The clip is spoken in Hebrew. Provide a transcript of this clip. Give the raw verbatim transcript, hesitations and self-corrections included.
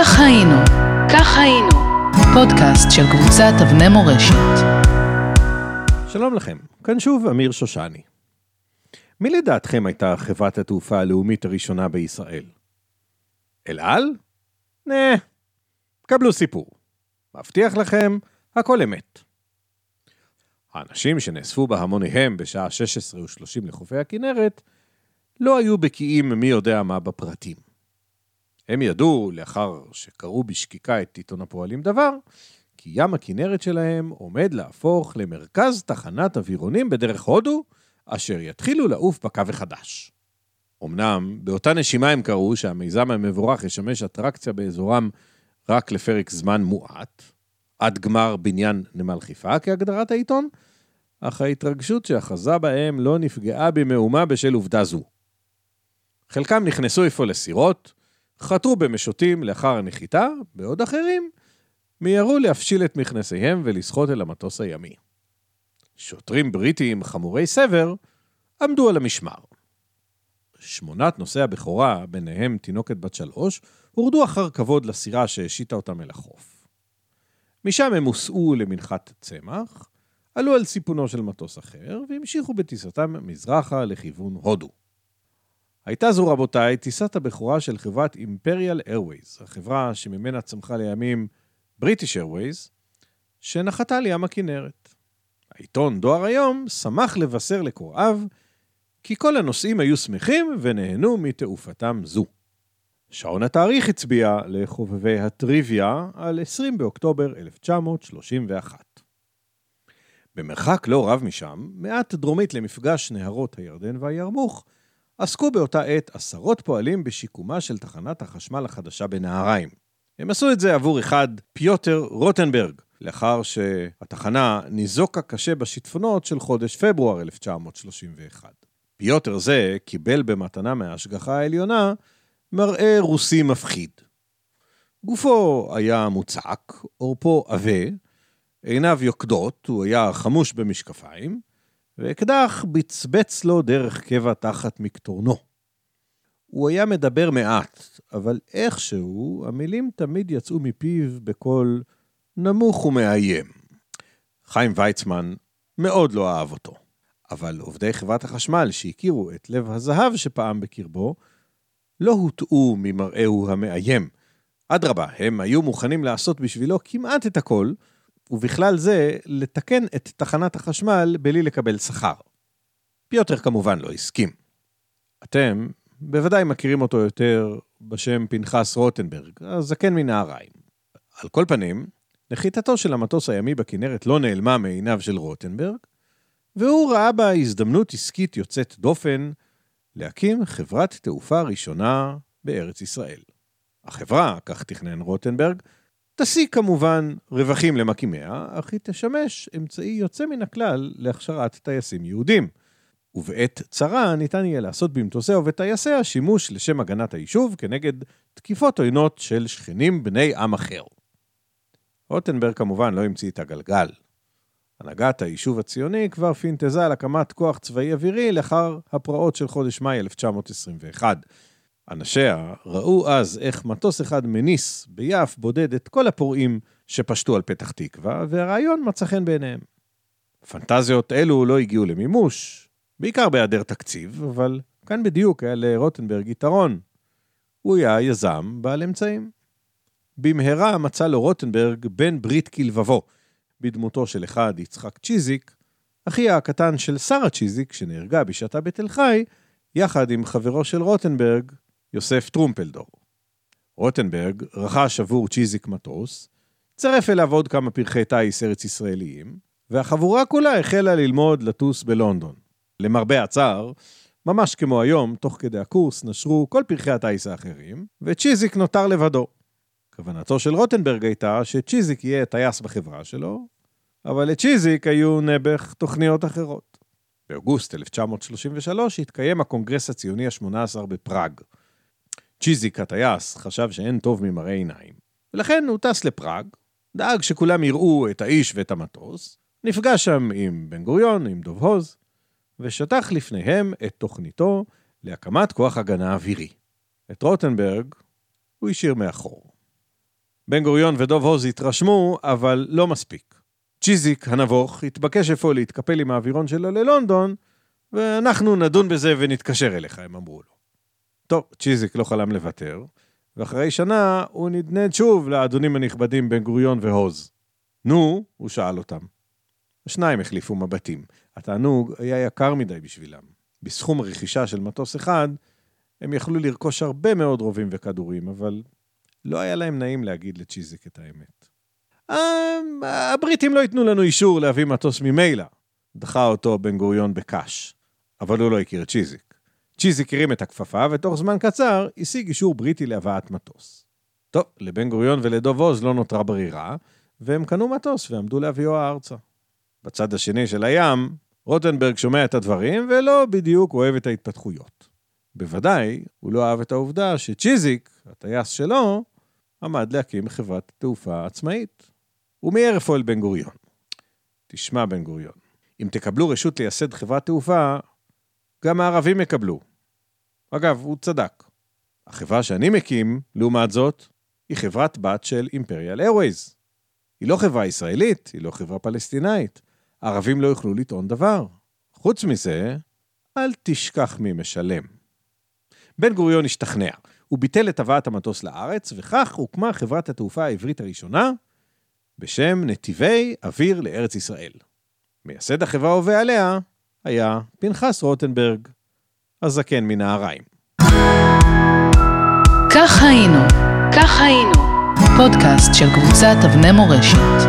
כך היינו, כך היינו, פודקאסט של קבוצת אבני מורשת. שלום לכם, כאן שוב אמיר שושני. מי לדעתכם הייתה חברת התעופה הלאומית הראשונה בישראל? אל על? נה, קבלו סיפור. מבטיח לכם, הכל אמת. האנשים שנאספו בהמוניהם בשעה שש עשרה ושלושים לחופי הכנרת לא היו בקיאים מי יודע מה בפרטים. הם ידעו, לאחר שקראו בשקיקה את עיתון הפועלים דבר, כי ים הכנרת שלהם עומד להפוך למרכז תחנת אווירונים בדרך הודו, אשר יתחילו לעוף בקו החדש. אמנם, באותה נשימה הם קראו שהמיזם המבורך ישמש אטרקציה באזורם רק לפרק זמן מועט, עד גמר בניין נמל חיפה כהגדרת העיתון, אך ההתרגשות שאחזה בהם לא נפגעה במאומה בשל עובדה זו. חלקם נכנסו איפה לסירות, חתרו במשוטים לאחר הנחיתה, בעוד אחרים מיירו להפשיל את מכנסיהם ולשחות אל המטוס הימי. שוטרים בריטיים חמורי סבר עמדו על המשמר. שמונת נוסעי הבכורה, ביניהם תינוקת בת שלוש, הורדו אחר כבוד לסירה שהשיטה אותם אל החוף. משם הם הוסעו למנחת צמח, עלו על סיפונו של מטוס אחר והמשיכו בטיסתם מזרחה לכיוון הודו. הייתה זו, רבותיי, טיסת הבכורה של חברת אימפריאל איירווייס, החברה שממנה צמחה לימים בריטיש איירווייס, שנחתה לים הכנרת. העיתון דואר היום שמח לבשר לקוראיו כי כל הנוסעים היו שמחים ונהנו מתעופתם זו. שעון התאריך הצביע לחובבי הטריוויה על עשרים באוקטובר אלף תשע מאות שלושים ואחת. במרחק לא רב משם, מעט דרומית למפגש נהרות הירדן והירמוך, עסקו באותה עת עשרות פועלים בשיקומה של תחנת החשמל החדשה בנהריים. הם עשו את זה עבור אחד פיוטר רוטנברג, לאחר שהתחנה ניזוקה קשה בשיטפונות של חודש פברואר אלף תשע מאות שלושים ואחת. פיוטר זה קיבל במתנה מההשגחה העליונה מראה רוסי מפחיד. גופו היה מוצק, עורפו עבה, עיניו יוקדות, הוא היה חמוש במשקפיים, ואקדח בצבץ לו דרך קבע תחת מקטורנו. הוא היה מדבר מעט, אבל איכשהו המילים תמיד יצאו מפיו בקול נמוך ומאיים. חיים ויצמן מאוד לא אהב אותו, אבל עובדי חברת החשמל שהכירו את לב הזהב שפעם בקרבו, לא הוטעו ממראהו המאיים. אדרבה, הם היו מוכנים לעשות בשבילו כמעט את הכל, ובכלל זה לתקן את תחנת החשמל בלי לקבל שכר. פיוטר כמובן לא הסכים. אתם בוודאי מכירים אותו יותר בשם פנחס רוטנברג, הזקן מנהריים. על כל פנים, נחיתתו של המטוס הימי בכנרת לא נעלמה מעיניו של רוטנברג, והוא ראה בה הזדמנות עסקית יוצאת דופן להקים חברת תעופה ראשונה בארץ ישראל. החברה, כך תכנן רוטנברג, תשיג כמובן רווחים למקימיה, אך היא תשמש אמצעי יוצא מן הכלל להכשרת טייסים יהודים, ובעת צרה ניתן יהיה לעשות במטוסיה וטייסיה שימוש לשם הגנת היישוב כנגד תקיפות עוינות של שכנים בני עם אחר. רוטנברג כמובן לא המציא את הגלגל. הנהגת היישוב הציוני כבר פינטזה על הקמת כוח צבאי אווירי לאחר הפרעות של חודש מאי אלף תשע מאות עשרים ואחת. אנשיה ראו אז איך מטוס אחד מניס ביף בודד את כל הפורעים שפשטו על פתח תקווה, והרעיון מצא חן בעיניהם. פנטזיות אלו לא הגיעו למימוש, בעיקר בהיעדר תקציב, אבל כאן בדיוק היה לרוטנברג יתרון. הוא היה יזם בעל אמצעים. במהרה מצא לו רוטנברג בן ברית כלבבו, בדמותו של אחד יצחק צ'יזיק, אחיה הקטן של שרה צ'יזיק שנהרגה בשעתה בתל חי, יחד עם חברו של רוטנברג, יוסף טרומפלדור. רוטנברג רכש עבור צ'יזיק מטוס, צרף אליו עוד כמה פרחי טייס ארץ ישראליים, והחבורה כולה החלה ללמוד לטוס בלונדון. למרבה הצער, ממש כמו היום, תוך כדי הקורס נשרו כל פרחי הטייס האחרים, וצ'יזיק נותר לבדו. כוונתו של רוטנברג הייתה שצ'יזיק יהיה טייס בחברה שלו, אבל לצ'יזיק היו נבח תוכניות אחרות. באוגוסט אלף תשע מאות שלושים ושלוש התקיים הקונגרס הציוני השמונה עשר בפראג. צ'יזיק הטייס חשב שאין טוב ממראה עיניים, ולכן הוא טס לפראג, דאג שכולם יראו את האיש ואת המטוס, נפגש שם עם בן גוריון, עם דוב הוז, ושטח לפניהם את תוכניתו להקמת כוח הגנה אווירי. את רוטנברג הוא השאיר מאחור. בן גוריון ודוב הוז התרשמו, אבל לא מספיק. צ'יזיק הנבוך התבקש אפוא להתקפל עם האווירון שלו ללונדון, ואנחנו נדון בזה ונתקשר אליך, הם אמרו לו. טוב, צ'יזיק לא חלם לוותר, ואחרי שנה הוא נדנד שוב לאדונים הנכבדים בן גוריון והוז. נו, הוא שאל אותם. השניים החליפו מבטים. התענוג היה יקר מדי בשבילם. בסכום רכישה של מטוס אחד, הם יכלו לרכוש הרבה מאוד רובים וכדורים, אבל לא היה להם נעים להגיד לצ'יזיק את האמת. הבריטים לא ייתנו לנו אישור להביא מטוס ממילא, דחה אותו בן גוריון בקש, אבל הוא לא הכיר צ'יזיק. צ'יזיק הרים את הכפפה, ותוך זמן קצר השיג אישור בריטי להבאת מטוס. טוב, לבן גוריון ולדוב הוז לא נותרה ברירה, והם קנו מטוס ועמדו להביאו הארצה. בצד השני של הים, רוטנברג שומע את הדברים, ולא בדיוק אוהב את ההתפתחויות. בוודאי, הוא לא אהב את העובדה שצ'יזיק, הטייס שלו, עמד להקים חברת תעופה עצמאית. הוא מיהר אפוא אל בן גוריון. תשמע בן גוריון, אם תקבלו רשות לייסד חברת תעופה, גם הערבים יקבלו. אגב, הוא צדק. החברה שאני מקים, לעומת זאת, היא חברת בת של אימפריאל איירווייס. היא לא חברה ישראלית, היא לא חברה פלסטינאית. הערבים לא יוכלו לטעון דבר. חוץ מזה, אל תשכח מי משלם. בן גוריון השתכנע. הוא ביטל את הבאת המטוס לארץ, וכך הוקמה חברת התעופה העברית הראשונה, בשם נתיבי אוויר לארץ ישראל. מייסד החברה ובעליה היה פנחס רוטנברג, הזקן מנהריים. כך היינו, כך היינו, פודקאסט של קבוצת אבני מורשת.